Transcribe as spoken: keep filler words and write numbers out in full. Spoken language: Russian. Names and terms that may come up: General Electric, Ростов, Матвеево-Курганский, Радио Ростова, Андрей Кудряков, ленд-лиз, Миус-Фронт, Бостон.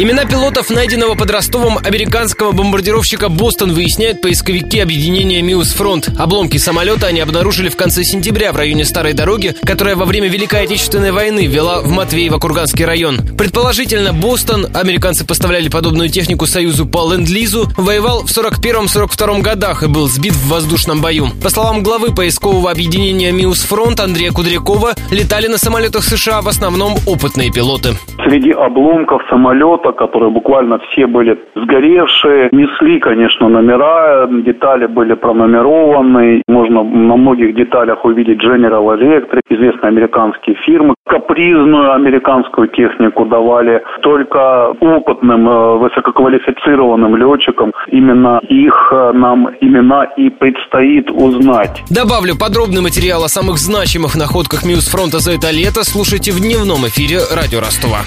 Имена пилотов найденного под Ростовом американского бомбардировщика «Бостон» выясняют поисковики объединения «Миус-Фронт». Обломки самолета они обнаружили в конце сентября в районе старой дороги, которая во время Великой Отечественной войны вела в Матвеево-Курганский район. Предположительно, «Бостон» — американцы поставляли подобную технику Союзу по ленд-лизу — воевал в сорок первом — сорок втором годах и был сбит в воздушном бою. По словам главы поискового объединения «Миус-Фронт» Андрея Кудрякова, летали на самолетах США в основном опытные пилоты. Среди обломков самолета, которые буквально все были сгоревшие, несли, конечно, номера, детали были пронумерованы. Можно на многих деталях увидеть General Electric, известные американские фирмы. Капризную американскую технику давали только опытным, высококвалифицированным летчикам. Именно их нам имена и предстоит узнать. Добавлю подробный материал о самых значимых находках «Миус-Фронта» за это лето. Слушайте в дневном эфире «Радио Ростова».